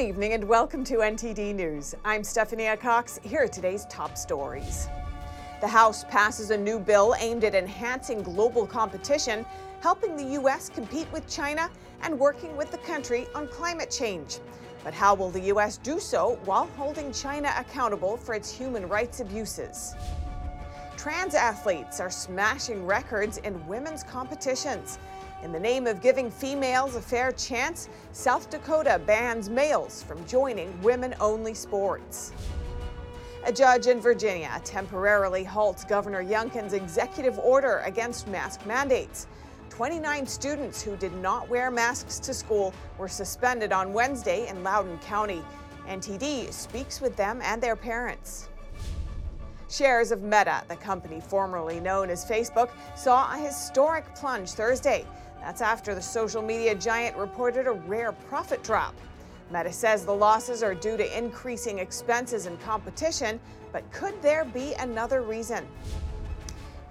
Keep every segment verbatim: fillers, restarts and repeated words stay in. Good evening and welcome to N T D News. I'm Stephanie Cox. Here are today's top stories. The House passes a new bill aimed at enhancing global competition, helping the U S compete with China, and working with the country on climate change. But how will the U S do so while holding China accountable for its human rights abuses? Trans athletes are smashing records in women's competitions. In the name of giving females a fair chance, South Dakota bans males from joining women-only sports. A judge in Virginia temporarily halts Governor Youngkin's executive order against mask mandates. twenty-nine students who did not wear masks to school were suspended on Wednesday in Loudoun County. N T D speaks with them and their parents. Shares of Meta, the company formerly known as Facebook, saw a historic plunge Thursday. That's after the social media giant reported a rare profit drop. Meta says the losses are due to increasing expenses and competition, but could there be another reason?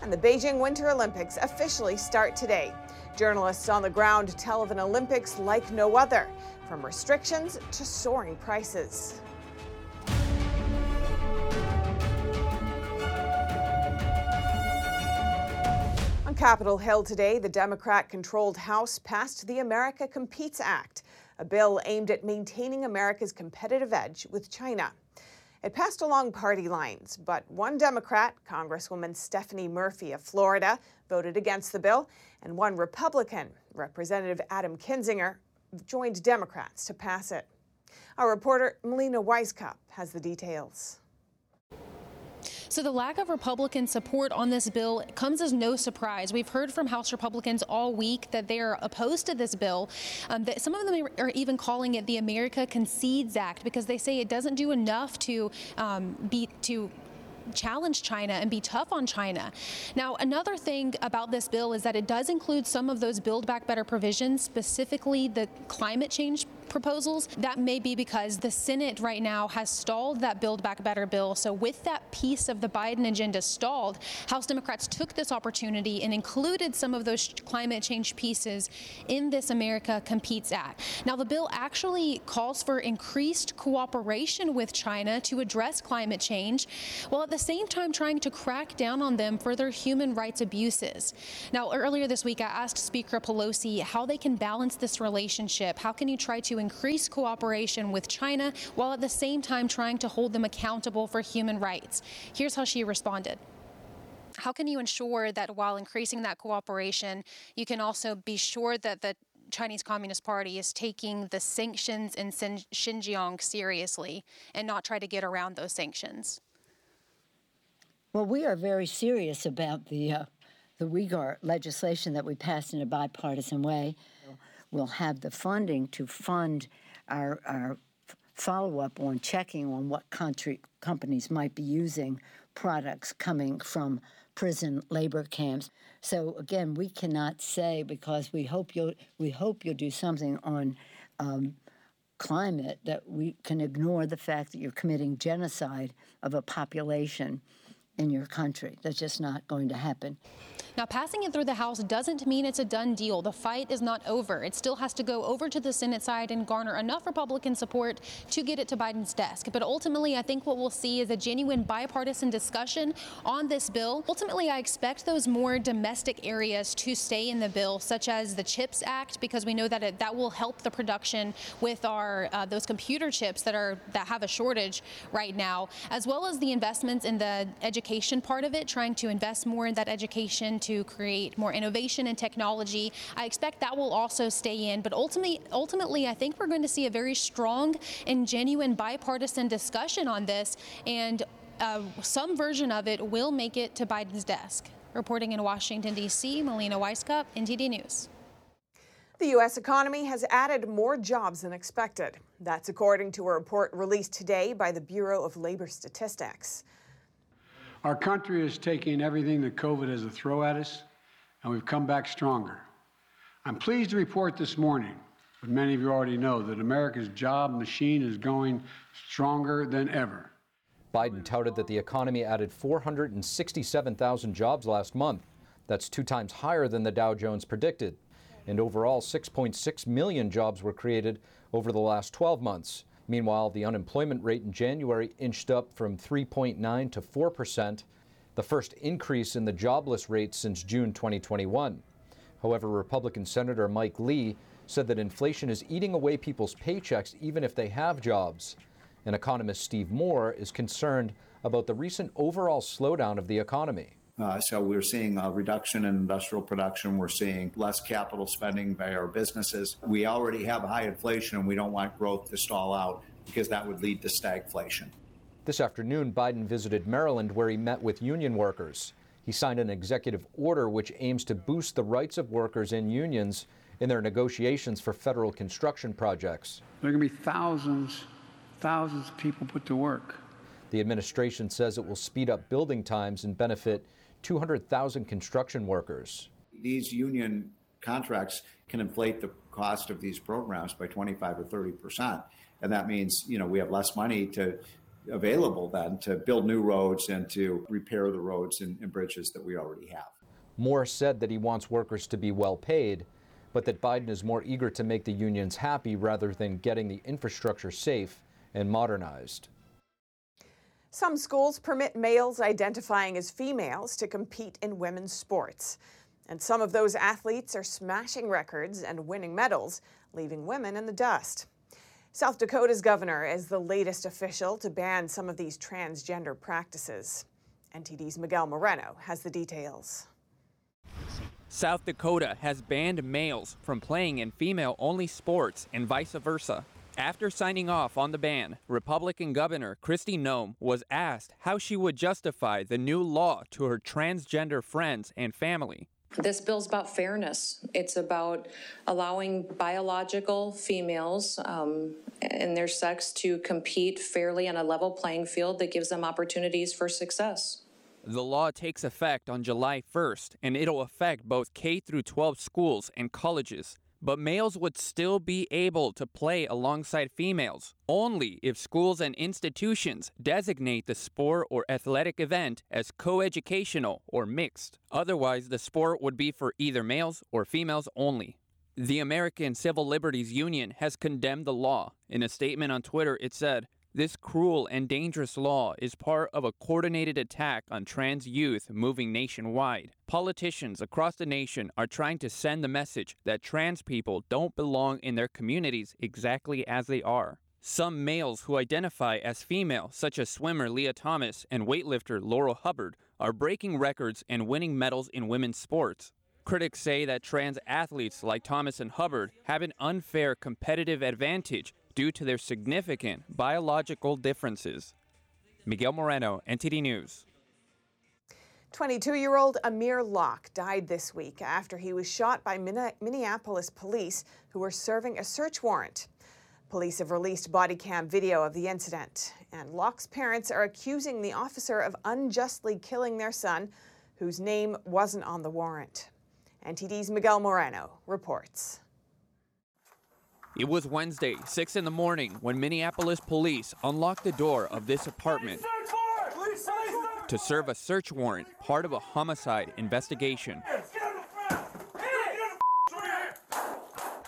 And the Beijing Winter Olympics officially start today. Journalists on the ground tell of an Olympics like no other, from restrictions to soaring prices. Capitol Hill today, the Democrat-controlled House passed the America Competes Act, a bill aimed at maintaining America's competitive edge with China. It passed along party lines, but one Democrat, Congresswoman Stephanie Murphy of Florida, voted against the bill, and one Republican, Representative Adam Kinzinger, joined Democrats to pass it. Our reporter Melina Weisskopf has the details. So the lack of Republican support on this bill comes as no surprise. We've heard from House Republicans all week that they are opposed to this bill. Um, that some of them are even calling it the America Concedes Act because they say it doesn't do enough to um, be to. challenge China and be tough on China. Now, another thing about this bill is that it does include some of those Build Back Better provisions, specifically the climate change proposals. That may be because the Senate right now has stalled that Build Back Better bill. So with that piece of the Biden agenda stalled, House Democrats took this opportunity and included some of those climate change pieces in this America Competes Act. Now, the bill actually calls for increased cooperation with China to address climate change, while at the At the same time trying to crack down on them for their human rights abuses. Now, earlier this week, I asked Speaker Pelosi how they can balance this relationship. How can you try to increase cooperation with China while at the same time trying to hold them accountable for human rights? Here's how she responded. How can you ensure that while increasing that cooperation, you can also be sure that the Chinese Communist Party is taking the sanctions in Xinjiang seriously and not try to get around those sanctions? Well, we are very serious about the uh, the Uyghur legislation that we passed in a bipartisan way. We'll have the funding to fund our, our follow-up on checking on what country companies might be using products coming from prison labor camps. So again, we cannot say because we hope you'll we hope you'll do something on um, climate that we can ignore the fact that you're committing genocide of a population in your country. That's just not going to happen. Now, passing it through the House doesn't mean it's a done deal. The fight is not over. It still has to go over to the Senate side and garner enough Republican support to get it to Biden's desk. But ultimately, I think what we'll see is a genuine bipartisan discussion on this bill. Ultimately, I expect those more domestic areas to stay in the bill, such as the CHIPS Act, because we know that it, that will help the production with our uh, those computer chips that are that have a shortage right now, as well as the investments in the education part of it, trying to invest more in that education to create more innovation and technology. I expect that will also stay in, but ultimately, ultimately, I think we're going to see a very strong and genuine bipartisan discussion on this, and uh, some version of it will make it to Biden's desk. Reporting in Washington, D C, Melina Weisskopf, N T D News. The U S economy has added more jobs than expected. That's according to a report released today by the Bureau of Labor Statistics. Our country is taking everything that COVID has to throw at us, and we've come back stronger. I'm pleased to report this morning, but many of you already know, that America's job machine is going stronger than ever. Biden touted that the economy added four hundred sixty-seven thousand jobs last month. That's two times higher than the Dow Jones predicted. And overall, six point six million jobs were created over the last twelve months. Meanwhile, the unemployment rate in January inched up from three point nine to four percent, the first increase in the jobless rate since June twenty twenty-one. However, Republican Senator Mike Lee said that inflation is eating away people's paychecks even if they have jobs. And economist Steve Moore is concerned about the recent overall slowdown of the economy. Uh, so we're seeing a reduction in industrial production. We're seeing less capital spending by our businesses. We already have high inflation, and we don't want growth to stall out because that would lead to stagflation. This afternoon, Biden visited Maryland, where he met with union workers. He signed an executive order which aims to boost the rights of workers and unions in their negotiations for federal construction projects. There are going to be thousands, thousands of people put to work. The administration says it will speed up building times and benefit two hundred thousand construction workers. These union contracts can inflate the cost of these programs by twenty-five or thirty percent. And that means, you know, we have less money to available then to build new roads and to repair the roads and, and bridges that we already have. Moore said that he wants workers to be well paid, but that Biden is more eager to make the unions happy rather than getting the infrastructure safe and modernized. Some schools permit males identifying as females to compete in women's sports. And some of those athletes are smashing records and winning medals, leaving women in the dust. South Dakota's governor is the latest official to ban some of these transgender practices. N T D's Miguel Moreno has the details. South Dakota has banned males from playing in female-only sports and vice versa. After signing off on the ban, Republican Governor Kristi Noem was asked how she would justify the new law to her transgender friends and family. This bill's about fairness. It's about allowing biological females um, and their sex to compete fairly on a level playing field that gives them opportunities for success. The law takes effect on July first, and it'll affect both K through twelve schools and colleges. But males would still be able to play alongside females only if schools and institutions designate the sport or athletic event as coeducational or mixed. Otherwise, the sport would be for either males or females only. The American Civil Liberties Union has condemned the law. In a statement on Twitter, it said, "This cruel and dangerous law is part of a coordinated attack on trans youth moving nationwide. Politicians across the nation are trying to send the message that trans people don't belong in their communities exactly as they are." Some males who identify as female, such as swimmer Leah Thomas and weightlifter Laurel Hubbard, are breaking records and winning medals in women's sports. Critics say that trans athletes like Thomas and Hubbard have an unfair competitive advantage due to their significant biological differences. Miguel Moreno, N T D News. twenty-two-year-old Amir Locke died this week after he was shot by Minneapolis police who were serving a search warrant. Police have released body cam video of the incident, and Locke's parents are accusing the officer of unjustly killing their son, whose name wasn't on the warrant. N T D's Miguel Moreno reports. It was Wednesday, six in the morning, when Minneapolis police unlocked the door of this apartment to serve a search warrant, part of a homicide investigation.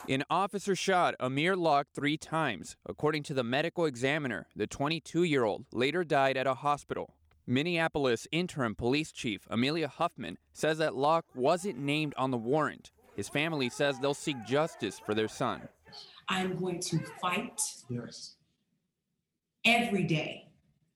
An officer shot Amir Locke three times. According to the medical examiner, the twenty-two-year-old later died at a hospital. Minneapolis interim police chief Amelia Huffman says that Locke wasn't named on the warrant. His family says they'll seek justice for their son. I'm going to fight yes. every day,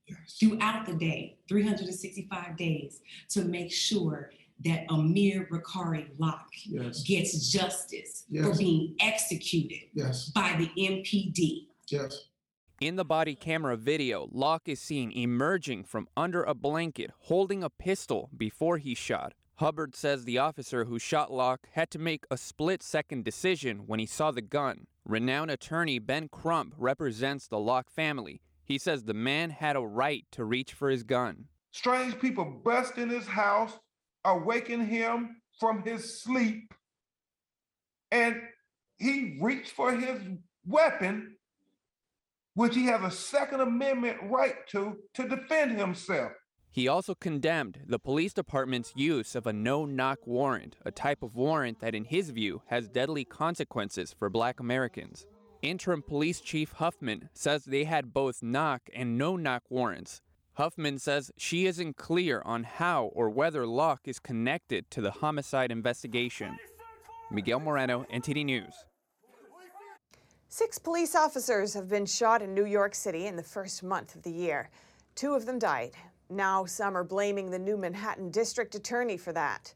yes. throughout the day, three hundred sixty-five days, to make sure that Amir Bakari Locke yes. gets justice yes. for being executed yes. by the N P D. Yes. In the body camera video, Locke is seen emerging from under a blanket, holding a pistol before he's shot. Hubbard says the officer who shot Locke had to make a split-second decision when he saw the gun. Renowned attorney Ben Crump represents the Locke family. He says the man had a right to reach for his gun. Strange people bust in his house, awaken him from his sleep, and he reached for his weapon, which he has a Second Amendment right to, to defend himself. He also condemned the police department's use of a no-knock warrant, a type of warrant that in his view has deadly consequences for black Americans. Interim Police Chief Huffman says they had both knock and no-knock warrants. Huffman says she isn't clear on how or whether Locke is connected to the homicide investigation. Miguel Moreno, N T D News. Six police officers have been shot in New York City in the first month of the year. Two of them died. Now some are blaming the new Manhattan District Attorney for that.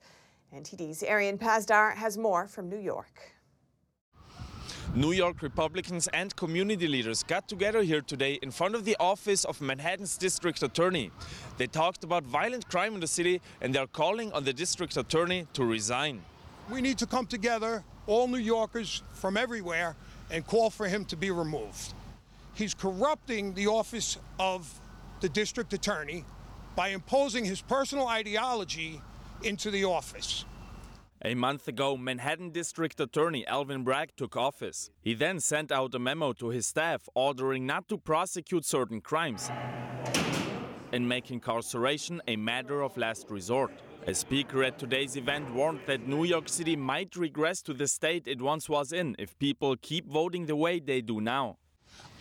N T D's Arian Pasdar has more from New York. New York Republicans and community leaders got together here today in front of the office of Manhattan's district attorney. They talked about violent crime in the city, and they are calling on the district attorney to resign. We need to come together, all New Yorkers from everywhere, and call for him to be removed. He's corrupting the office of the district attorney by imposing his personal ideology into the office. A month ago, Manhattan District Attorney Alvin Bragg took office. He then sent out a memo to his staff ordering not to prosecute certain crimes and make incarceration a matter of last resort. A speaker at today's event warned that New York City might regress to the state it once was in if people keep voting the way they do now.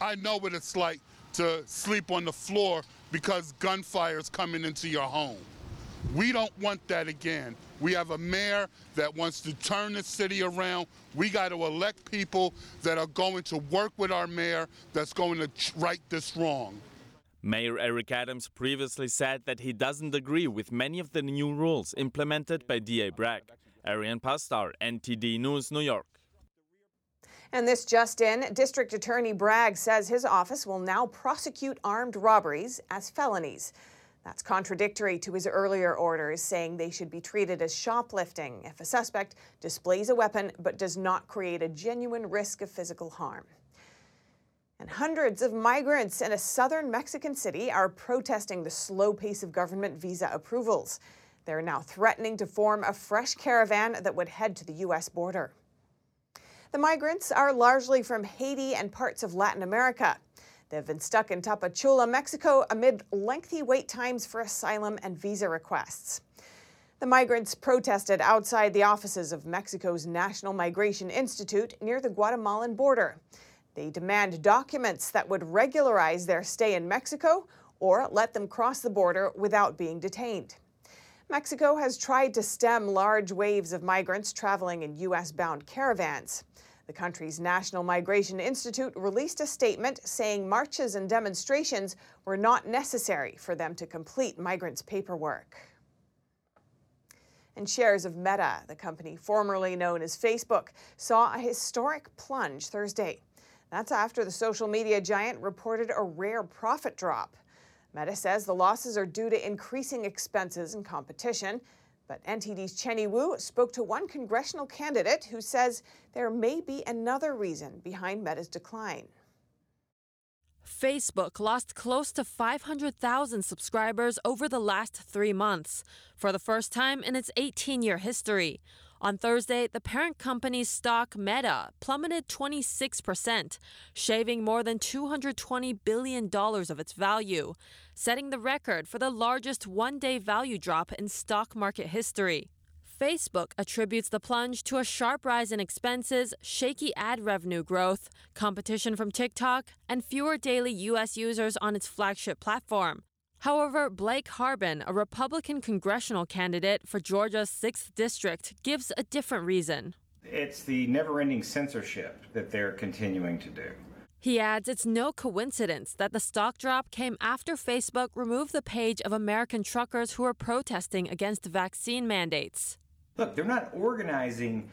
I know what it's like to sleep on the floor because gunfire is coming into your home. We don't want that again. We have a mayor that wants to turn the city around. We got to elect people that are going to work with our mayor that's going to right this wrong. Mayor Eric Adams previously said that he doesn't agree with many of the new rules implemented by D A Bragg. Arian Pasdar, N T D News, New York. And this just in, District Attorney Bragg says his office will now prosecute armed robberies as felonies. That's contradictory to his earlier orders, saying they should be treated as shoplifting if a suspect displays a weapon but does not create a genuine risk of physical harm. And hundreds of migrants in a southern Mexican city are protesting the slow pace of government visa approvals. They're now threatening to form a fresh caravan that would head to the U S border. The migrants are largely from Haiti and parts of Latin America. They've been stuck in Tapachula, Mexico, amid lengthy wait times for asylum and visa requests. The migrants protested outside the offices of Mexico's National Migration Institute near the Guatemalan border. They demand documents that would regularize their stay in Mexico or let them cross the border without being detained. Mexico has tried to stem large waves of migrants traveling in U S-bound caravans. The country's National Migration Institute released a statement saying marches and demonstrations were not necessary for them to complete migrants' paperwork. And shares of Meta, the company formerly known as Facebook, saw a historic plunge Thursday. That's after the social media giant reported a rare profit drop. Meta says the losses are due to increasing expenses and competition. But N T D's Chenny Wu spoke to one congressional candidate who says there may be another reason behind Meta's decline. Facebook lost close to five hundred thousand subscribers over the last three months, for the first time in its eighteen-year history. On Thursday, the parent company's stock, Meta, plummeted twenty-six percent, shaving more than two hundred twenty billion dollars of its value, setting the record for the largest one-day value drop in stock market history. Facebook attributes the plunge to a sharp rise in expenses, shaky ad revenue growth, competition from TikTok, and fewer daily U S users on its flagship platform. However, Blake Harbin, a Republican congressional candidate for Georgia's sixth District, gives a different reason. It's the never-ending censorship that they're continuing to do. He adds it's no coincidence that the stock drop came after Facebook removed the page of American truckers who are protesting against vaccine mandates. Look, they're not organizing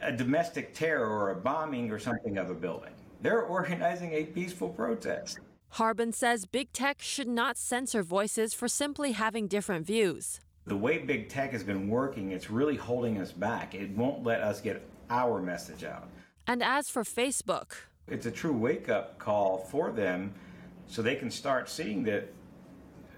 a domestic terror or a bombing or something of a building. They're organizing a peaceful protest. Harbin says big tech should not censor voices for simply having different views. The way big tech has been working, it's really holding us back. It won't let us get our message out. And as for Facebook, it's a true wake-up call for them so they can start seeing that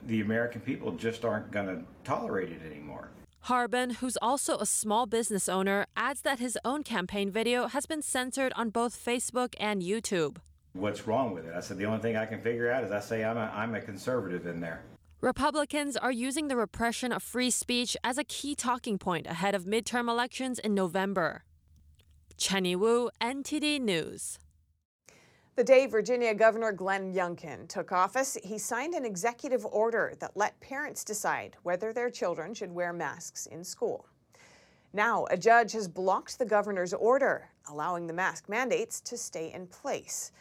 the American people just aren't going to tolerate it anymore. Harbin, who's also a small business owner, adds that his own campaign video has been censored on both Facebook and YouTube. What's wrong with it? I said, the only thing I can figure out is I say I'm a, I'm a conservative in there. Republicans are using the repression of free speech as a key talking point ahead of midterm elections in November. Chenny Wu, N T D News. The day Virginia Governor Glenn Youngkin took office, he signed an executive order that let parents decide whether their children should wear masks in school. Now, a judge has blocked the governor's order, allowing the mask mandates to stay in place.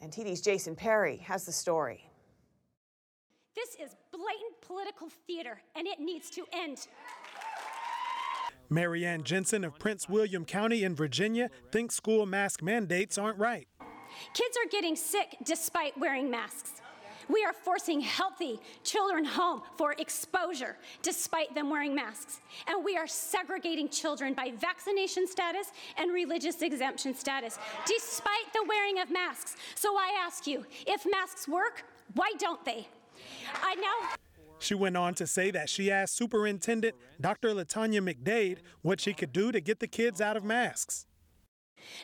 N T D's Jason Perry has the story. This is blatant political theater, and it needs to end. Marianne Jensen of Prince William County in Virginia thinks school mask mandates aren't right. Kids are getting sick despite wearing masks. We are forcing healthy children home for exposure despite them wearing masks. And we are segregating children by vaccination status and religious exemption status despite the wearing of masks. So I ask you, if masks work, why don't they? I now. She went on to say that she asked Superintendent Doctor LaTanya McDade what she could do to get the kids out of masks.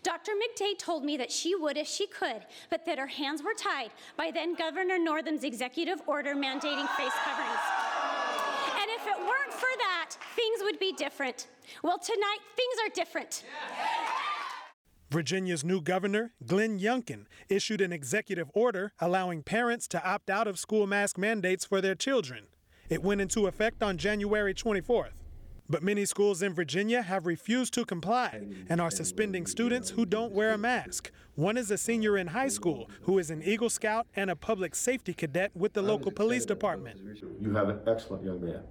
Doctor McDade told me that she would if she could, but that her hands were tied by then Governor Northam's executive order mandating face coverings. And if it weren't for that, things would be different. Well, tonight, things are different. Virginia's new governor, Glenn Youngkin, issued an executive order allowing parents to opt out of school mask mandates for their children. It went into effect on January twenty-fourth. But many schools in Virginia have refused to comply and are suspending students who don't wear a mask. One is a senior in high school who is an Eagle Scout and a public safety cadet with the local police department. You have an excellent young man.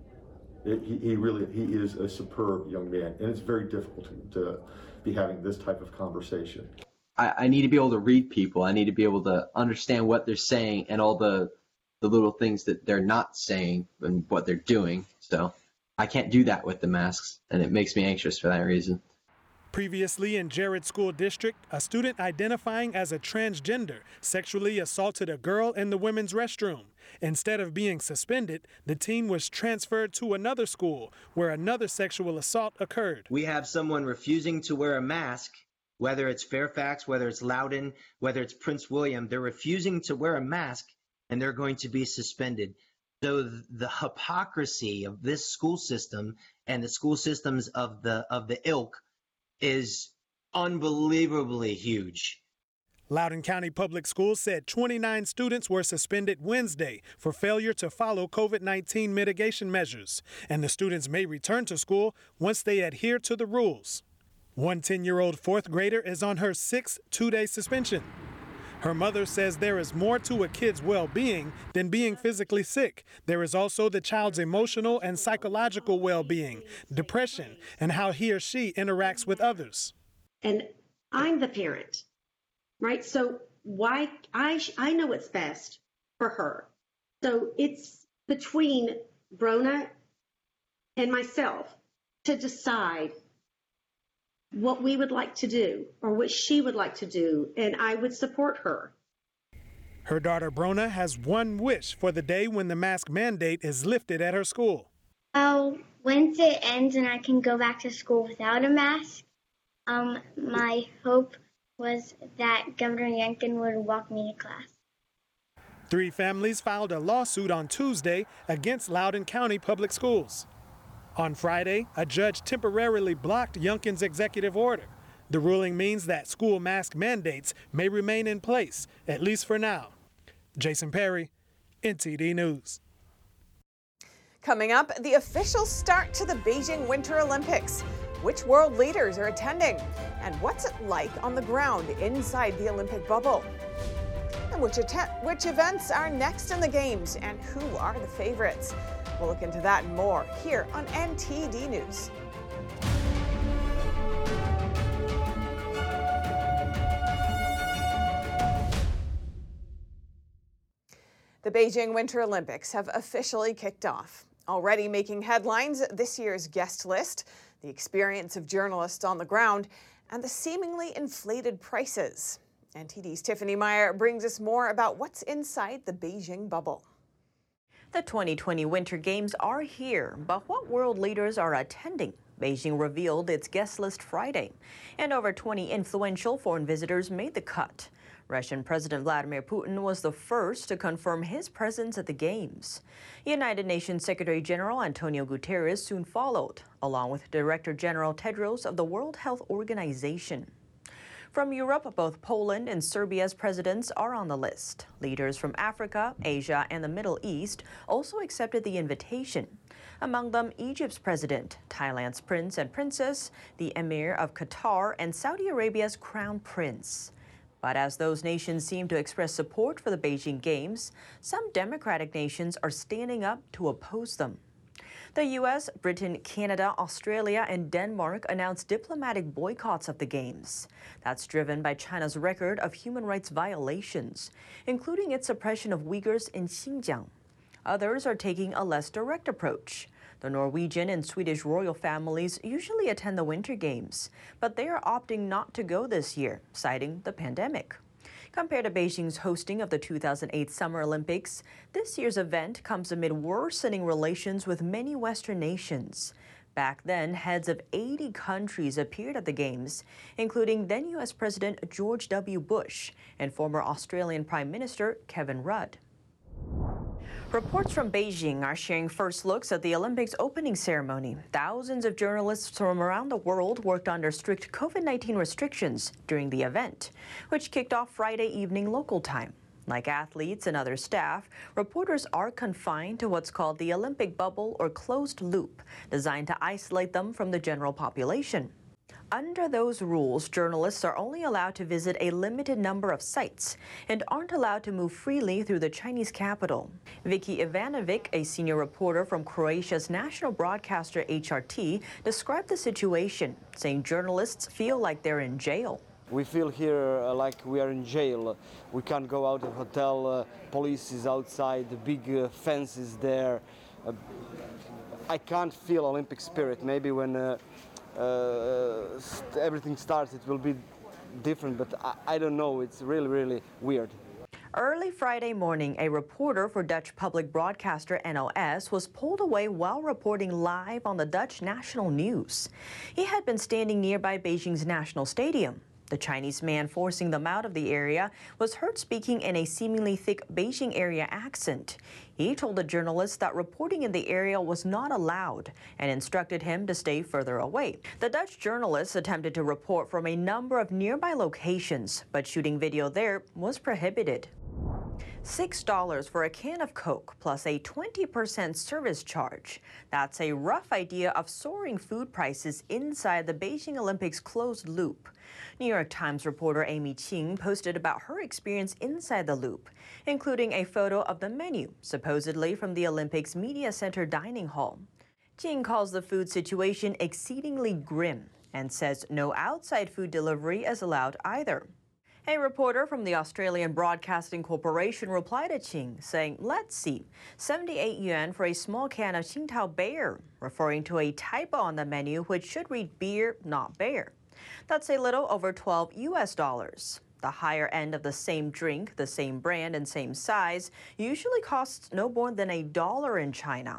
It, he, he really, he is a superb young man, and it's very difficult to, to be having this type of conversation. I, I need to be able to read people. I need to be able to understand what they're saying and all the, the little things that they're not saying and what they're doing, so. I can't do that with the masks, and it makes me anxious for that reason. Previously in Jarrett School District, a student identifying as a transgender sexually assaulted a girl in the women's restroom. Instead of being suspended, the teen was transferred to another school where another sexual assault occurred. We have someone refusing to wear a mask, whether it's Fairfax, whether it's Loudoun, whether it's Prince William. They're refusing to wear a mask, and they're going to be suspended. So the hypocrisy of this school system and the school systems of the of the ilk is unbelievably huge. Loudoun County Public Schools said twenty-nine students were suspended Wednesday for failure to follow COVID nineteen mitigation measures, and the students may return to school once they adhere to the rules. One ten-year-old fourth grader is on her sixth two-day suspension. Her mother says there is more to a kid's well-being than being physically sick. There is also the child's emotional and psychological well-being, depression, and how he or she interacts with others. And I'm the parent, right? So why I I know what's best for her. So it's between Brona and myself to decide what we would like to do or what she would like to do, and I would support her. Her daughter Brona has one wish for the day when the mask mandate is lifted at her school. Well, once it ends and I can go back to school without a mask, um, my hope was that Governor Youngkin would walk me to class. Three families filed a lawsuit on Tuesday against Loudoun County Public Schools. On Friday, a judge temporarily blocked Youngkin's executive order. The ruling means that school mask mandates may remain in place, at least for now. Jason Perry, N T D News. Coming up, the official start to the Beijing Winter Olympics. Which world leaders are attending? And what's it like on the ground inside the Olympic bubble? And which, att- which events are next in the games, and who are the favorites? We'll look into that and more here on N T D News. The Beijing Winter Olympics have officially kicked off. Already making headlines, this year's guest list, the experience of journalists on the ground, and the seemingly inflated prices. N T D's Tiffany Meyer brings us more about what's inside the Beijing bubble. The twenty twenty Winter Games are here, but what world leaders are attending? Beijing revealed its guest list Friday, and over twenty influential foreign visitors made the cut. Russian President Vladimir Putin was the first to confirm his presence at the Games. United Nations Secretary General Antonio Guterres soon followed, along with Director General Tedros of the World Health Organization. From Europe, both Poland and Serbia's presidents are on the list. Leaders from Africa, Asia, and the Middle East also accepted the invitation. Among them, Egypt's president, Thailand's prince and princess, the emir of Qatar, and Saudi Arabia's crown prince. But as those nations seem to express support for the Beijing Games, some democratic nations are standing up to oppose them. The U S, Britain, Canada, Australia, and Denmark announced diplomatic boycotts of the Games. That's driven by China's record of human rights violations, including its suppression of Uyghurs in Xinjiang. Others are taking a less direct approach. The Norwegian and Swedish royal families usually attend the Winter Games, but they are opting not to go this year, citing the pandemic. Compared to Beijing's hosting of the two thousand eight Summer Olympics, this year's event comes amid worsening relations with many Western nations. Back then, heads of eighty countries appeared at the Games, including then U S President George W. Bush and former Australian Prime Minister Kevin Rudd. Reports from Beijing are sharing first looks at the Olympics opening ceremony. Thousands of journalists from around the world worked under strict COVID nineteen restrictions during the event, which kicked off Friday evening local time. Like athletes and other staff, reporters are confined to what's called the Olympic bubble or closed loop, designed to isolate them from the general population. Under those rules, journalists are only allowed to visit a limited number of sites and aren't allowed to move freely through the Chinese capital. Vicky Ivanovic, a senior reporter from Croatia's national broadcaster H R T, described the situation, saying journalists feel like they're in jail. We feel here uh, like we are in jail. We can't go out of the hotel. Uh, police is outside, the big uh, fence is there. Uh, I can't feel Olympic spirit. Maybe when... Uh, Uh, st- everything starts, it will be different, but I-, I don't know. It's really, really weird. Early Friday morning, a reporter for Dutch public broadcaster N O S was pulled away while reporting live on the Dutch national news. He had been standing nearby Beijing's National Stadium. The Chinese man forcing them out of the area was heard speaking in a seemingly thick Beijing area accent. He told the journalist that reporting in the area was not allowed and instructed him to stay further away. The Dutch journalist attempted to report from a number of nearby locations, but shooting video there was prohibited. six dollars for a can of Coke plus a twenty percent service charge. That's a rough idea of soaring food prices inside the Beijing Olympics closed loop. New York Times reporter Amy Qing posted about her experience inside the loop, including a photo of the menu, supposedly from the Olympics Media Center dining hall. Qing calls the food situation exceedingly grim and says no outside food delivery is allowed either. A reporter from the Australian Broadcasting Corporation replied to Qing, saying, let's see, seventy-eight yuan for a small can of Qingtao beer, referring to a typo on the menu which should read beer, not bear. That's a little over twelve U S dollars. The higher end of the same drink, the same brand and same size, usually costs no more than a dollar in China.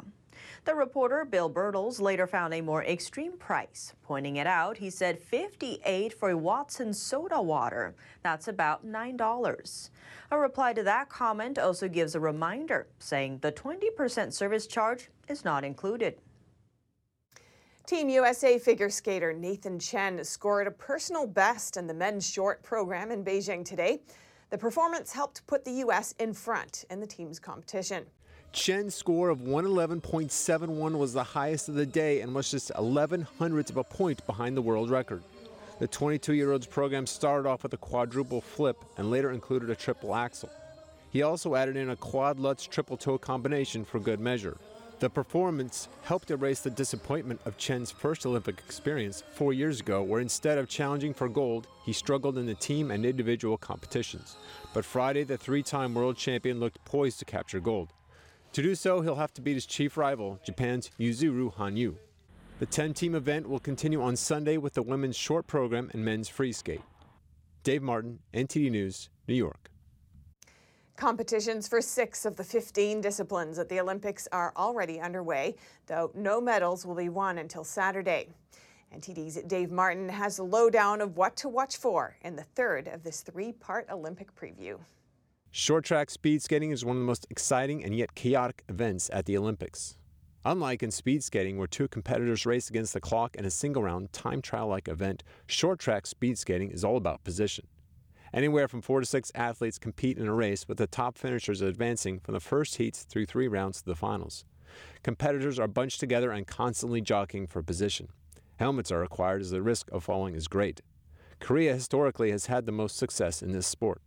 The reporter, Bill Birtles, later found a more extreme price. Pointing it out, he said fifty-eight for a Watson soda water. That's about nine dollars. A reply to that comment also gives a reminder, saying the twenty percent service charge is not included. Team U S A figure skater Nathan Chen scored a personal best in the men's short program in Beijing today. The performance helped put the U S in front in the team's competition. Chen's score of one eleven point seven one was the highest of the day and was just eleven hundredths of a point behind the world record. The twenty-two-year-old's program started off with a quadruple flip and later included a triple axel. He also added in a quad lutz triple toe combination for good measure. The performance helped erase the disappointment of Chen's first Olympic experience four years ago, where instead of challenging for gold, he struggled in the team and individual competitions. But Friday, the three-time world champion looked poised to capture gold. To do so, he'll have to beat his chief rival, Japan's Yuzuru Hanyu. The ten-team event will continue on Sunday with the women's short program and men's free skate. Dave Martin, N T D News, New York. Competitions for six of the fifteen disciplines at the Olympics are already underway, though no medals will be won until Saturday. N T D's Dave Martin has a lowdown of what to watch for in the third of this three-part Olympic preview. Short track speed skating is one of the most exciting and yet chaotic events at the Olympics. Unlike in speed skating, where two competitors race against the clock in a single-round, time-trial-like event, short-track speed skating is all about position. Anywhere from four to six athletes compete in a race, with the top finishers advancing from the first heats through three rounds to the finals. Competitors are bunched together and constantly jockeying for position. Helmets are required as the risk of falling is great. Korea historically has had the most success in this sport.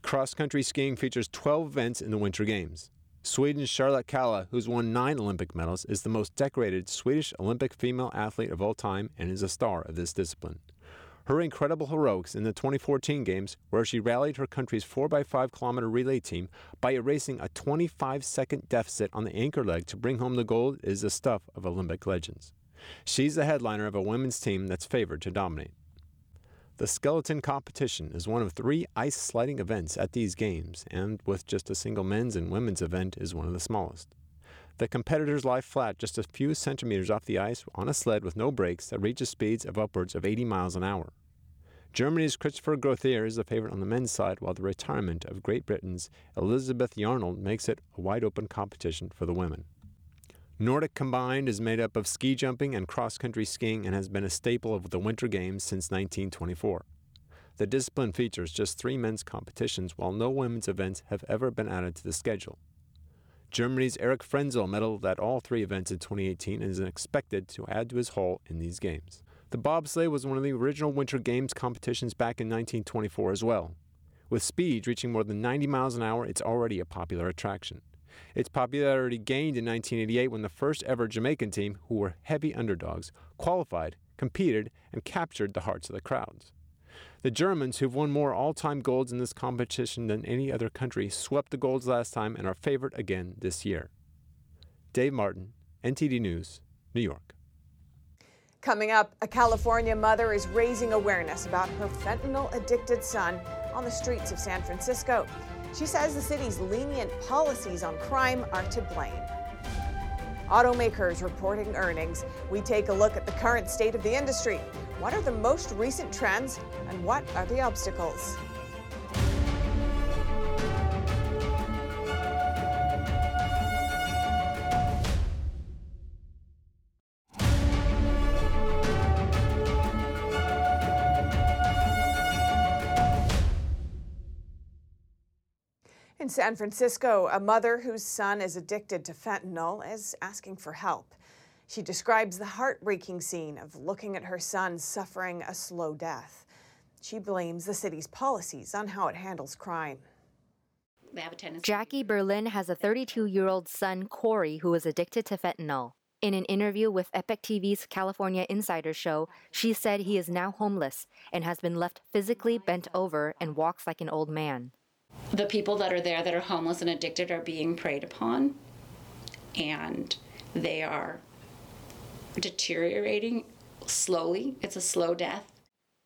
Cross-country skiing features twelve events in the Winter Games. Sweden's Charlotte Kalla, who's won nine Olympic medals, is the most decorated Swedish Olympic female athlete of all time and is a star of this discipline. Her incredible heroics in the twenty fourteen Games, where she rallied her country's four by five kilometer relay team by erasing a twenty-five second deficit on the anchor leg to bring home the gold, is the stuff of Olympic legends. She's the headliner of a women's team that's favored to dominate. The skeleton competition is one of three ice sliding events at these games, and with just a single men's and women's event, is one of the smallest. The competitors lie flat just a few centimeters off the ice on a sled with no brakes that reaches speeds of upwards of eighty miles an hour. Germany's Christopher Gauthier is the favorite on the men's side, while the retirement of Great Britain's Elizabeth Yarnold makes it a wide-open competition for the women. Nordic combined is made up of ski jumping and cross-country skiing and has been a staple of the Winter Games since nineteen twenty-four. The discipline features just three men's competitions, while no women's events have ever been added to the schedule. Germany's Eric Frenzel medaled at all three events in twenty eighteen and is expected to add to his haul in these games. The bobsleigh was one of the original Winter Games competitions back in nineteen twenty-four as well. With speed reaching more than ninety miles an hour, it's already a popular attraction. Its popularity gained in nineteen eighty-eight when the first ever Jamaican team, who were heavy underdogs, qualified, competed, and captured the hearts of the crowds. The Germans, who've won more all-time golds in this competition than any other country, swept the golds last time and are favored again this year. Dave Martin, N T D News, New York. Coming up, a California mother is raising awareness about her fentanyl-addicted son on the streets of San Francisco. She says the city's lenient policies on crime are to blame. Automakers reporting earnings. We take a look at the current state of the industry. What are the most recent trends and what are the obstacles? In San Francisco, a mother whose son is addicted to fentanyl is asking for help. She describes the heartbreaking scene of looking at her son suffering a slow death. She blames the city's policies on how it handles crime. Jackie Berlin has a thirty-two-year-old son, Corey, who is addicted to fentanyl. In an interview with Epic T V's California Insider Show, she said he is now homeless and has been left physically bent over and walks like an old man. The people that are there that are homeless and addicted are being preyed upon, and they are deteriorating slowly. It's a slow death.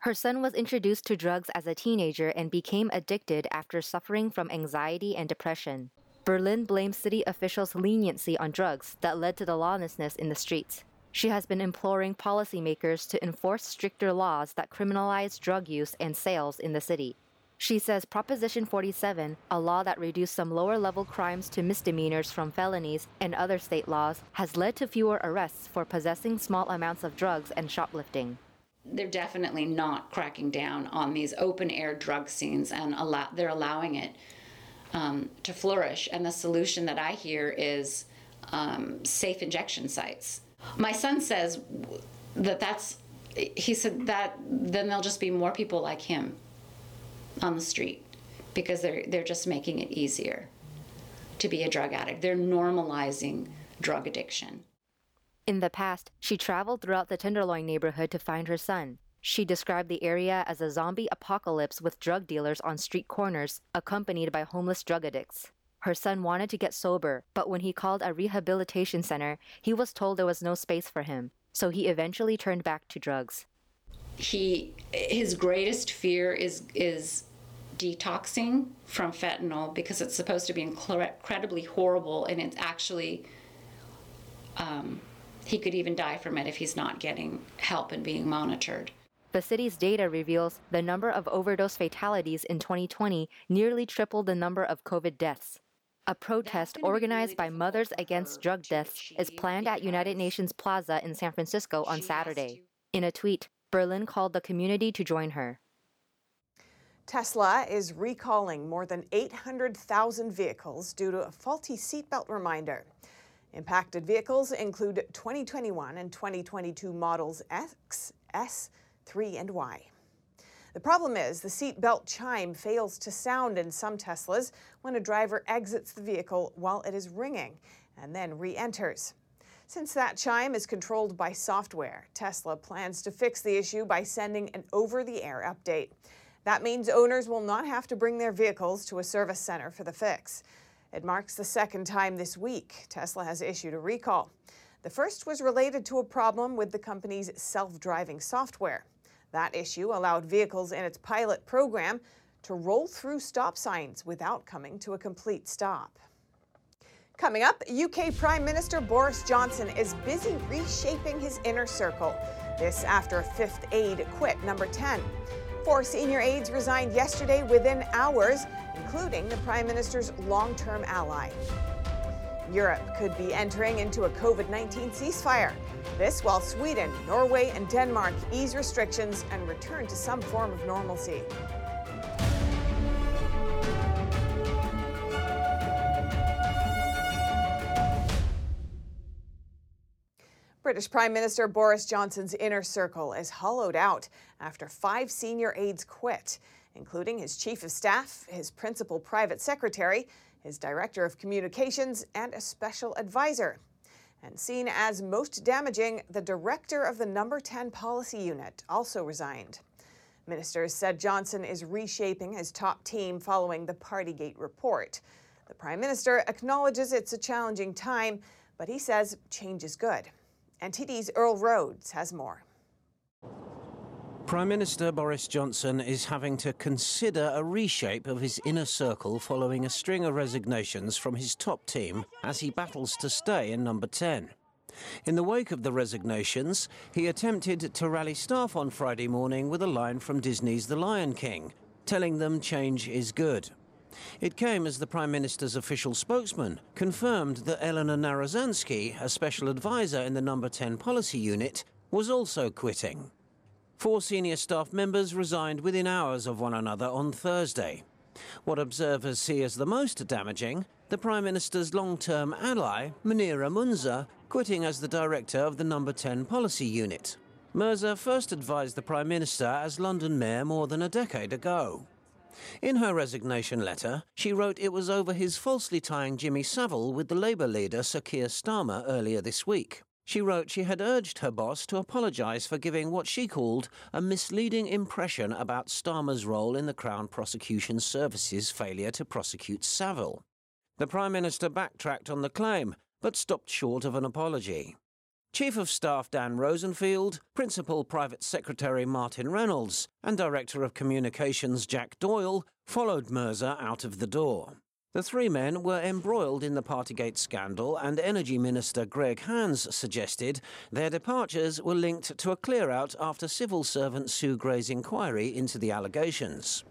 Her son was introduced to drugs as a teenager and became addicted after suffering from anxiety and depression. Berlin blames city officials' leniency on drugs that led to the lawlessness in the streets. She has been imploring policymakers to enforce stricter laws that criminalize drug use and sales in the city. She says Proposition forty-seven, a law that reduced some lower-level crimes to misdemeanors from felonies and other state laws, has led to fewer arrests for possessing small amounts of drugs and shoplifting. They're definitely not cracking down on these open-air drug scenes, and allow, they're allowing it um, to flourish. And the solution that I hear is um, safe injection sites. My son says that that's, he said that then there'll just be more people like him on the street, because they're they're just making it easier to be a drug addict. They're normalizing drug addiction. In the past, she traveled throughout the Tenderloin neighborhood to find her son. She described the area as a zombie apocalypse with drug dealers on street corners, accompanied by homeless drug addicts. Her son wanted to get sober, but when he called a rehabilitation center, he was told there was no space for him, so he eventually turned back to drugs. He, his greatest fear is is detoxing from fentanyl, because it's supposed to be incredibly horrible, and it's actually, um, he could even die from it if he's not getting help and being monitored. The city's data reveals the number of overdose fatalities in twenty twenty nearly tripled the number of COVID deaths. A protest organized by Mothers Against Drug Deaths is planned at United Nations Plaza in San Francisco on Saturday. In a tweet, Berlin called the community to join her. Tesla is recalling more than eight hundred thousand vehicles due to a faulty seatbelt reminder. Impacted vehicles include twenty twenty-one and twenty twenty-two models X, S, three, and Y. The problem is the seatbelt chime fails to sound in some Teslas when a driver exits the vehicle while it is ringing and then re-enters. Since that chime is controlled by software, Tesla plans to fix the issue by sending an over-the-air update. That means owners will not have to bring their vehicles to a service center for the fix. It marks the second time this week Tesla has issued a recall. The first was related to a problem with the company's self-driving software. That issue allowed vehicles in its pilot program to roll through stop signs without coming to a complete stop. Coming up, U K Prime Minister Boris Johnson is busy reshaping his inner circle. This after a fifth aide quit number ten. Four senior aides resigned yesterday within hours, including the Prime Minister's long-term ally. Europe could be entering into a COVID nineteen ceasefire. This while Sweden, Norway, and Denmark ease restrictions and return to some form of normalcy. British Prime Minister Boris Johnson's inner circle is hollowed out after five senior aides quit, including his chief of staff, his principal private secretary, his director of communications, and a special advisor. And seen as most damaging, the director of the Number ten Policy Unit also resigned. Ministers said Johnson is reshaping his top team following the Partygate report. The Prime Minister acknowledges it's a challenging time, but he says change is good. N T D's Earl Rhodes has more. Prime Minister Boris Johnson is having to consider a reshape of his inner circle following a string of resignations from his top team as he battles to stay in number ten. In the wake of the resignations, he attempted to rally staff on Friday morning with a line from Disney's The Lion King, telling them change is good. It came as the Prime Minister's official spokesman confirmed that Elena Narozhansky, a special advisor in the number ten policy unit, was also quitting. Four senior staff members resigned within hours of one another on Thursday. What observers see as the most damaging, the Prime Minister's long-term ally, Munira Munza, quitting as the director of the number ten policy unit. Mirza first advised the Prime Minister as London Mayor more than a decade ago. In her resignation letter, she wrote it was over his falsely tying Jimmy Savile with the Labour leader Sir Keir Starmer earlier this week. She wrote she had urged her boss to apologise for giving what she called a misleading impression about Starmer's role in the Crown Prosecution Service's failure to prosecute Savile. The Prime Minister backtracked on the claim, but stopped short of an apology. Chief of Staff Dan Rosenfield, Principal Private Secretary Martin Reynolds, and Director of Communications Jack Doyle followed Mirza out of the door. The three men were embroiled in the Partygate scandal, and Energy Minister Greg Hands suggested their departures were linked to a clear-out after civil servant Sue Gray's inquiry into the allegations.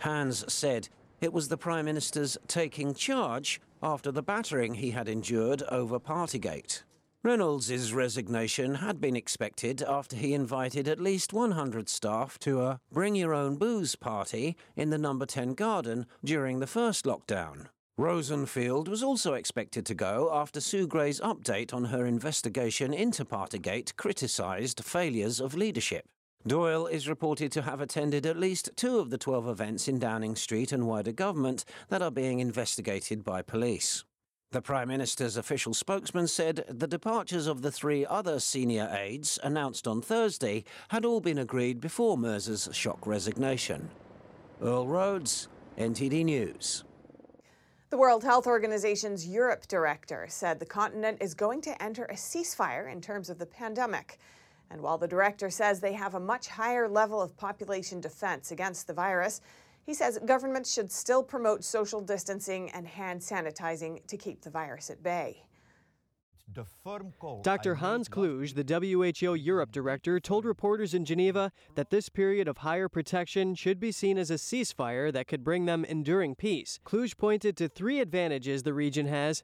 Hands said it was the Prime Minister's taking charge after the battering he had endured over Partygate. Reynolds' resignation had been expected after he invited at least one hundred staff to a bring-your-own-booze party in the number ten garden during the first lockdown. Rosenfield was also expected to go after Sue Gray's update on her investigation into Partygate criticised failures of leadership. Doyle is reported to have attended at least two of the twelve events in Downing Street and wider government that are being investigated by police. The Prime Minister's official spokesman said the departures of the three other senior aides announced on Thursday had all been agreed before Mirza's shock resignation. Earl Rhodes, N T D News. The World Health Organization's Europe director said the continent is going to enter a ceasefire in terms of the pandemic. And while the director says they have a much higher level of population defense against the virus, he says governments should still promote social distancing and hand sanitizing to keep the virus at bay. Doctor Hans Kluge, the W H O Europe director, told reporters in Geneva that this period of higher protection should be seen as a ceasefire that could bring them enduring peace. Kluge pointed to three advantages the region has.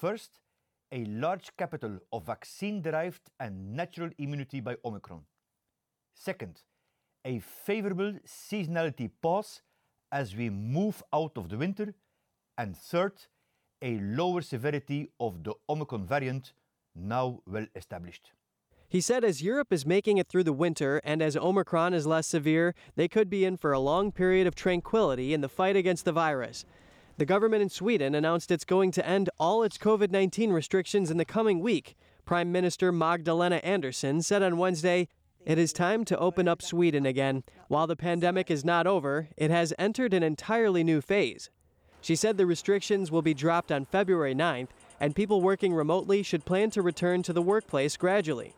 First, a large capital of vaccine-derived and natural immunity by Omicron. Second, a favorable seasonality pause as we move out of the winter. And third, a lower severity of the Omicron variant, now well established. He said as Europe is making it through the winter and as Omicron is less severe, they could be in for a long period of tranquility in the fight against the virus. The government in Sweden announced it's going to end all its COVID nineteen restrictions in the coming week. Prime Minister Magdalena Andersson said on Wednesday, "It is time to open up Sweden again. While the pandemic is not over, it has entered an entirely new phase." She said the restrictions will be dropped on February ninth, and people working remotely should plan to return to the workplace gradually.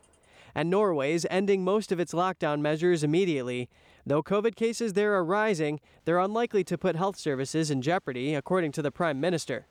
And Norway's ending most of its lockdown measures immediately. Though COVID cases there are rising, they're unlikely to put health services in jeopardy, according to the Prime Minister.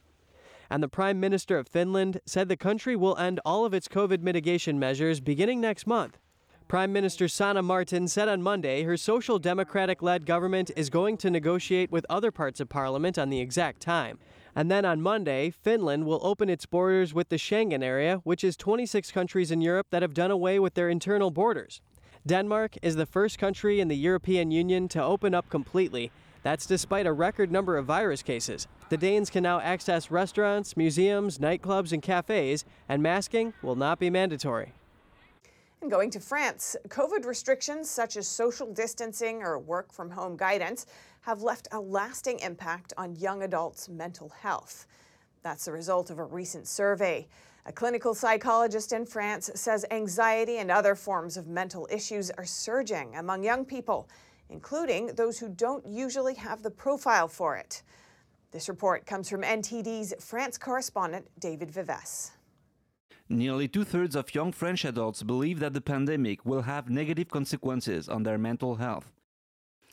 And the Prime Minister of Finland said the country will end all of its COVID mitigation measures beginning next month. Prime Minister Sanna Marin said on Monday her Social Democratic-led government is going to negotiate with other parts of parliament on the exact time. And then on Monday, Finland will open its borders with the Schengen area, which is twenty-six countries in Europe that have done away with their internal borders. Denmark is the first country in the European Union to open up completely. That's despite a record number of virus cases. The Danes can now access restaurants, museums, nightclubs, and cafes, and masking will not be mandatory. And going to France, COVID restrictions such as social distancing or work-from-home guidance have left a lasting impact on young adults' mental health. That's the result of a recent survey. A clinical psychologist in France says anxiety and other forms of mental issues are surging among young people, including those who don't usually have the profile for it. This report comes from N T D's France correspondent David Vives. Nearly two-thirds of young French adults believe that the pandemic will have negative consequences on their mental health.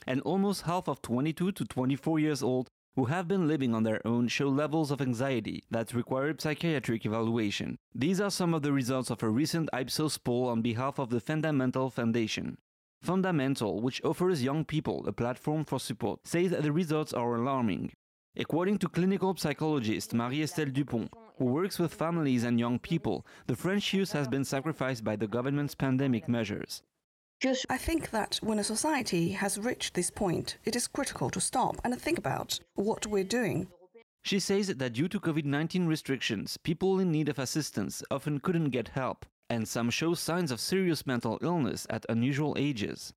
And almost half of twenty-two to twenty-four years old who have been living on their own show levels of anxiety that require psychiatric evaluation. These are some of the results of a recent Ipsos poll on behalf of the Fundamental Foundation. Fundamental, which offers young people a platform for support, says that the results are alarming. According to clinical psychologist Marie-Estelle Dupont, who works with families and young people, the French youth has been sacrificed by the government's pandemic measures. I think that when a society has reached this point, it is critical to stop and think about what we're doing. She says that due to COVID nineteen restrictions, people in need of assistance often couldn't get help, and some show signs of serious mental illness at unusual ages.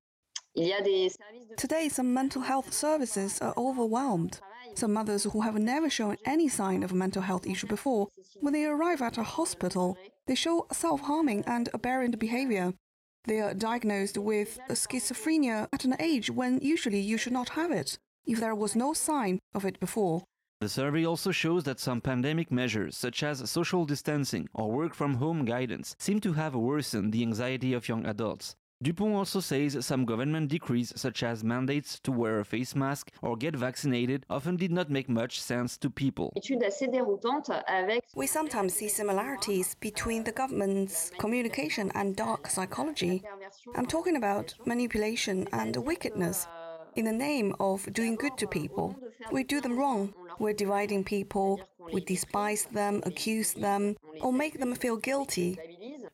Today, some mental health services are overwhelmed. Some mothers who have never shown any sign of a mental health issue before, when they arrive at a hospital, they show self-harming and aberrant behavior. They are diagnosed with schizophrenia at an age when usually you should not have it, if there was no sign of it before. The survey also shows that some pandemic measures, such as social distancing or work-from-home guidance, seem to have worsened the anxiety of young adults. Dupont also says some government decrees, such as mandates to wear a face mask or get vaccinated, often did not make much sense to people. We sometimes see similarities between the government's communication and dark psychology. I'm talking about manipulation and wickedness in the name of doing good to people. We do them wrong. We're dividing people. We despise them, accuse them, or make them feel guilty.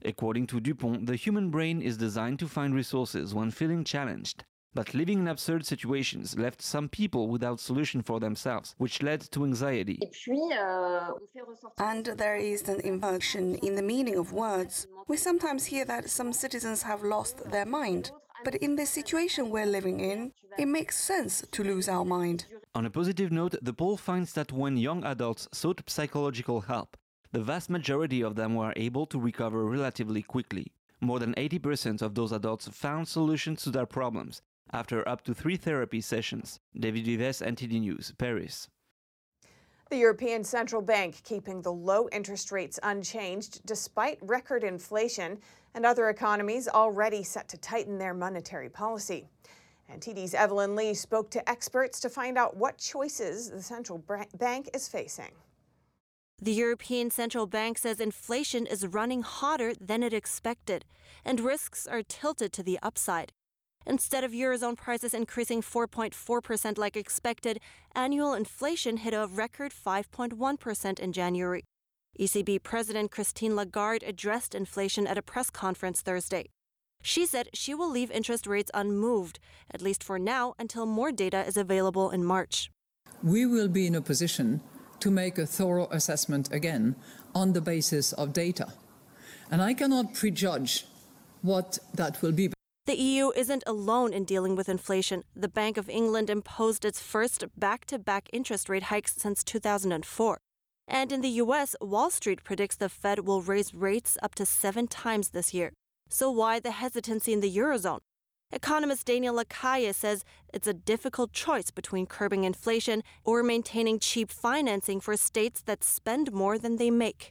According to Dupont, the human brain is designed to find resources when feeling challenged. But living in absurd situations left some people without solution for themselves, which led to anxiety. And there is an inversion in the meaning of words. We sometimes hear that some citizens have lost their mind. But in the situation we're living in, it makes sense to lose our mind. On a positive note, the poll finds that when young adults sought psychological help, the vast majority of them were able to recover relatively quickly. More than eighty percent of those adults found solutions to their problems after up to three therapy sessions. David Vives, N T D News, Paris. The European Central Bank keeping the low interest rates unchanged despite record inflation and other economies already set to tighten their monetary policy. N T D's Evelyn Lee spoke to experts to find out what choices the central bank is facing. The European Central Bank says inflation is running hotter than it expected, and risks are tilted to the upside. Instead of Eurozone prices increasing four point four percent like expected, annual inflation hit a record five point one percent in January. E C B President Christine Lagarde addressed inflation at a press conference Thursday. She said she will leave interest rates unmoved, at least for now, until more data is available in March. We will be in a position to make a thorough assessment again on the basis of data. And I cannot prejudge what that will be. The E U isn't alone in dealing with inflation. The Bank of England imposed its first back-to-back interest rate hikes since two thousand four. And in the U S, Wall Street predicts the Fed will raise rates up to seven times this year. So why the hesitancy in the Eurozone? Economist Daniel Lacaille says it's a difficult choice between curbing inflation or maintaining cheap financing for states that spend more than they make.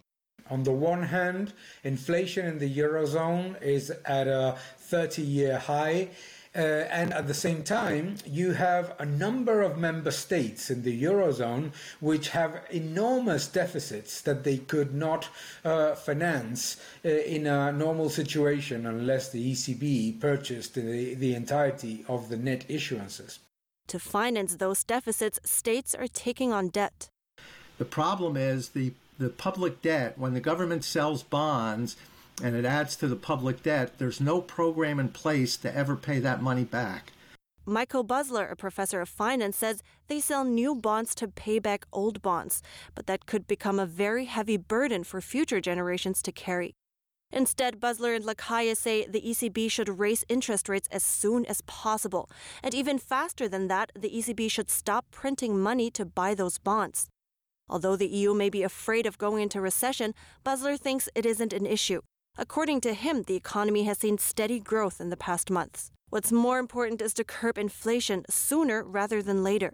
On the one hand, inflation in the Eurozone is at a thirty-year high. Uh, and at the same time, you have a number of member states in the Eurozone which have enormous deficits that they could not uh, finance uh, in a normal situation unless the E C B purchased the, the entirety of the net issuances. To finance those deficits, states are taking on debt. The problem is the, the public debt. When the government sells bonds, and it adds to the public debt, there's no program in place to ever pay that money back. Michael Busler, a professor of finance, says they sell new bonds to pay back old bonds, but that could become a very heavy burden for future generations to carry. Instead, Busler and Lacaille say the E C B should raise interest rates as soon as possible. And even faster than that, the E C B should stop printing money to buy those bonds. Although the E U may be afraid of going into recession, Busler thinks it isn't an issue. According to him, the economy has seen steady growth in the past months. What's more important is to curb inflation sooner rather than later.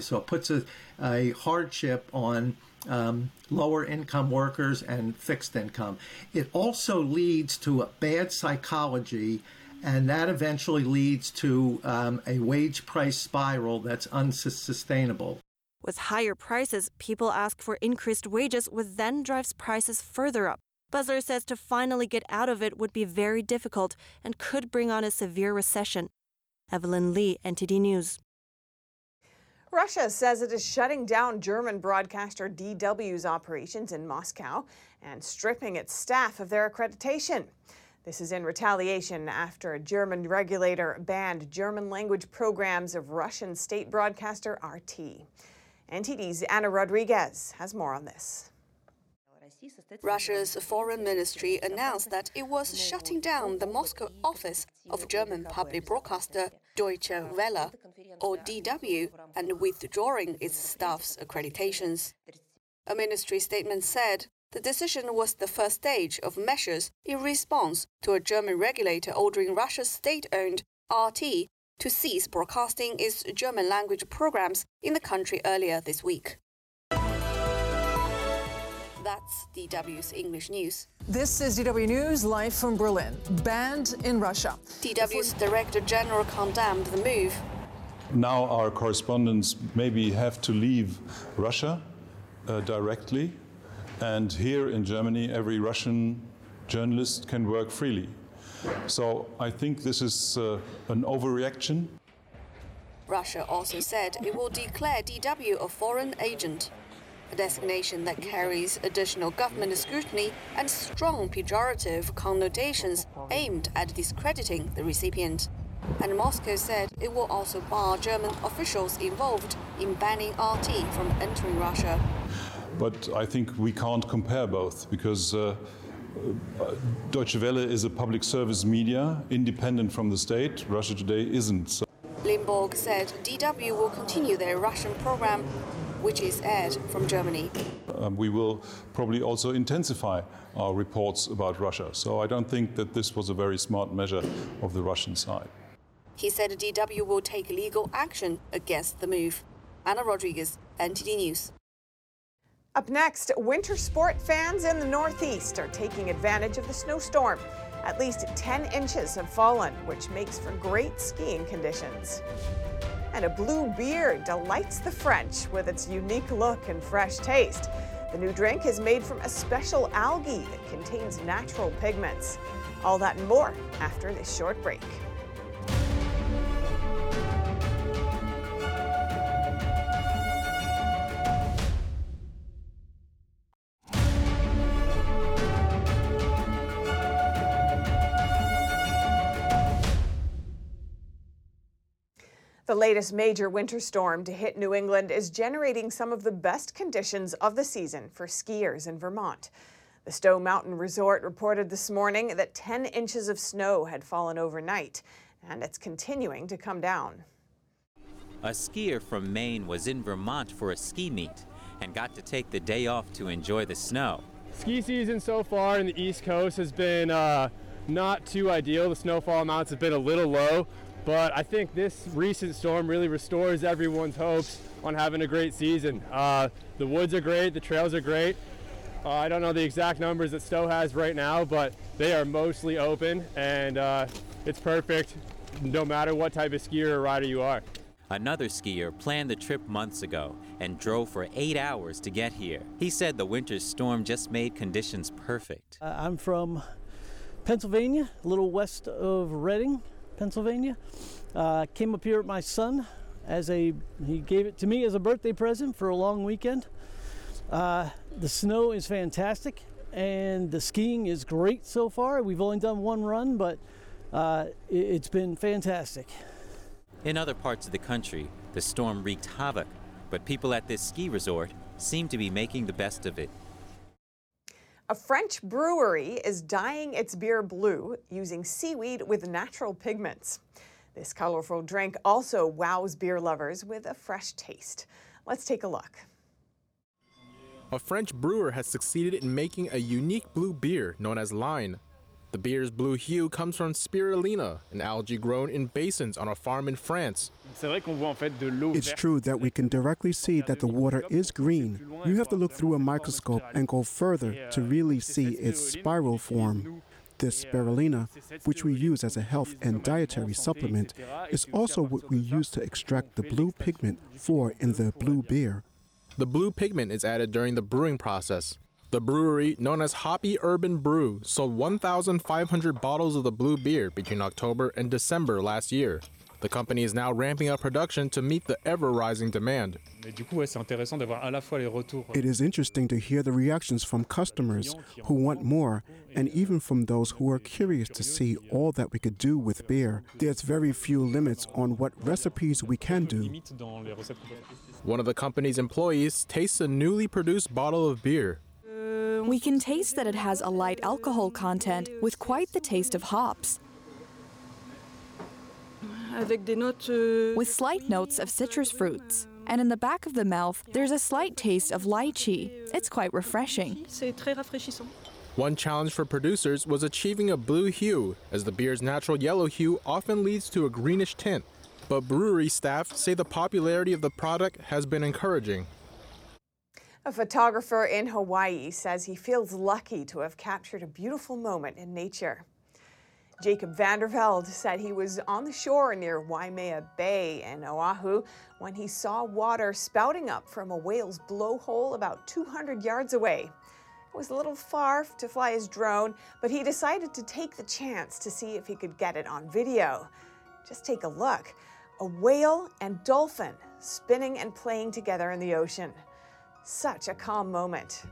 So it puts a, a hardship on um, lower-income workers and fixed income. It also leads to a bad psychology, and that eventually leads to um, a wage-price spiral that's unsustainable. With higher prices, people ask for increased wages, which then drives prices further up. Busler says to finally get out of it would be very difficult and could bring on a severe recession. Evelyn Lee, N T D News. Russia says it is shutting down German broadcaster D W's operations in Moscow and stripping its staff of their accreditation. This is in retaliation after a German regulator banned German-language programs of Russian state broadcaster R T. N T D's Anna Rodriguez has more on this. Russia's foreign ministry announced that it was shutting down the Moscow office of German public broadcaster Deutsche Welle, or D W, and withdrawing its staff's accreditations. A ministry statement said the decision was the first stage of measures in response to a German regulator ordering Russia's state-owned R T to cease broadcasting its German-language programs in the country earlier this week. That's D W's English News. This is D W News, live from Berlin. Banned in Russia. D W's Director General condemned the move. Now our correspondents maybe have to leave Russia uh, directly. And here in Germany, every Russian journalist can work freely. So I think this is uh, an overreaction. Russia also said it will declare D W a foreign agent, a designation that carries additional government scrutiny and strong pejorative connotations aimed at discrediting the recipient. And Moscow said it will also bar German officials involved in banning R T from entering Russia. But I think we can't compare both, because uh, Deutsche Welle is a public service media, independent from the state. Russia Today isn't. So. Limburg said D W will continue their Russian program, which is aired from Germany. Um, we will probably also intensify our reports about Russia. So I don't think that this was a very smart measure of the Russian side. He said D W will take legal action against the move. Anna Rodriguez, N T D News. Up next, winter sport fans in the Northeast are taking advantage of the snowstorm. At least ten inches have fallen, which makes for great skiing conditions. And a blue beer delights the French with its unique look and fresh taste. The new drink is made from a special algae that contains natural pigments. All that and more after this short break. The latest major winter storm to hit New England is generating some of the best conditions of the season for skiers in Vermont. The Stowe Mountain Resort reported this morning that ten inches of snow had fallen overnight, and it's continuing to come down. A skier from Maine was in Vermont for a ski meet and got to take the day off to enjoy the snow. Ski season so far in the East Coast has been uh, not too ideal. The snowfall amounts have been a little low. But I think this recent storm really restores everyone's hopes on having a great season. Uh, the woods are great, the trails are great. Uh, I don't know the exact numbers that Stowe has right now, but they are mostly open, and uh, it's perfect no matter what type of skier or rider you are. Another skier planned the trip months ago and drove for eight hours to get here. He said the winter storm just made conditions perfect. Uh, I'm from Pennsylvania, a little west of Reading, Pennsylvania. Uh, came up here with my son as a, he gave it to me as a birthday present for a long weekend. Uh, the snow is fantastic and the skiing is great so far. We've only done one run, but uh, it's been fantastic. In other parts of the country, the storm wreaked havoc, but people at this ski resort seem to be making the best of it. A French brewery is dyeing its beer blue using seaweed with natural pigments. This colorful drink also wows beer lovers with a fresh taste. Let's take a look. A French brewer has succeeded in making a unique blue beer known as Line. The beer's blue hue comes from spirulina, an algae grown in basins on a farm in France. It's true that we can directly see that the water is green. You have to look through a microscope and go further to really see its spiral form. This spirulina, which we use as a health and dietary supplement, is also what we use to extract the blue pigment for in the blue beer. The blue pigment is added during the brewing process. The brewery, known as Hoppy Urban Brew, sold one thousand five hundred bottles of the blue beer between October and December last year. The company is now ramping up production to meet the ever-rising demand. It is interesting to hear the reactions from customers who want more, and even from those who are curious to see all that we could do with beer. There's very few limits on what recipes we can do. One of the company's employees tastes a newly produced bottle of beer. We can taste that it has a light alcohol content with quite the taste of hops, with slight notes of citrus fruits. And in the back of the mouth, there's a slight taste of lychee. It's quite refreshing. One challenge for producers was achieving a blue hue, as the beer's natural yellow hue often leads to a greenish tint. But brewery staff say the popularity of the product has been encouraging. A photographer in Hawaii says he feels lucky to have captured a beautiful moment in nature. Jacob Vanderveld said he was on the shore near Waimea Bay in Oahu when he saw water spouting up from a whale's blowhole about two hundred yards away. It was a little far to fly his drone, but he decided to take the chance to see if he could get it on video. Just take a look. A whale and dolphin spinning and playing together in the ocean. Such a calm moment.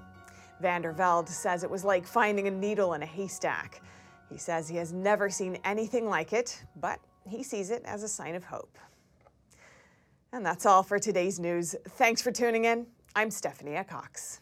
Vanderveld says it was like finding a needle in a haystack. He says he has never seen anything like it, but he sees it as a sign of hope. And that's all for today's news. Thanks for tuning in. I'm Stephanie Cox.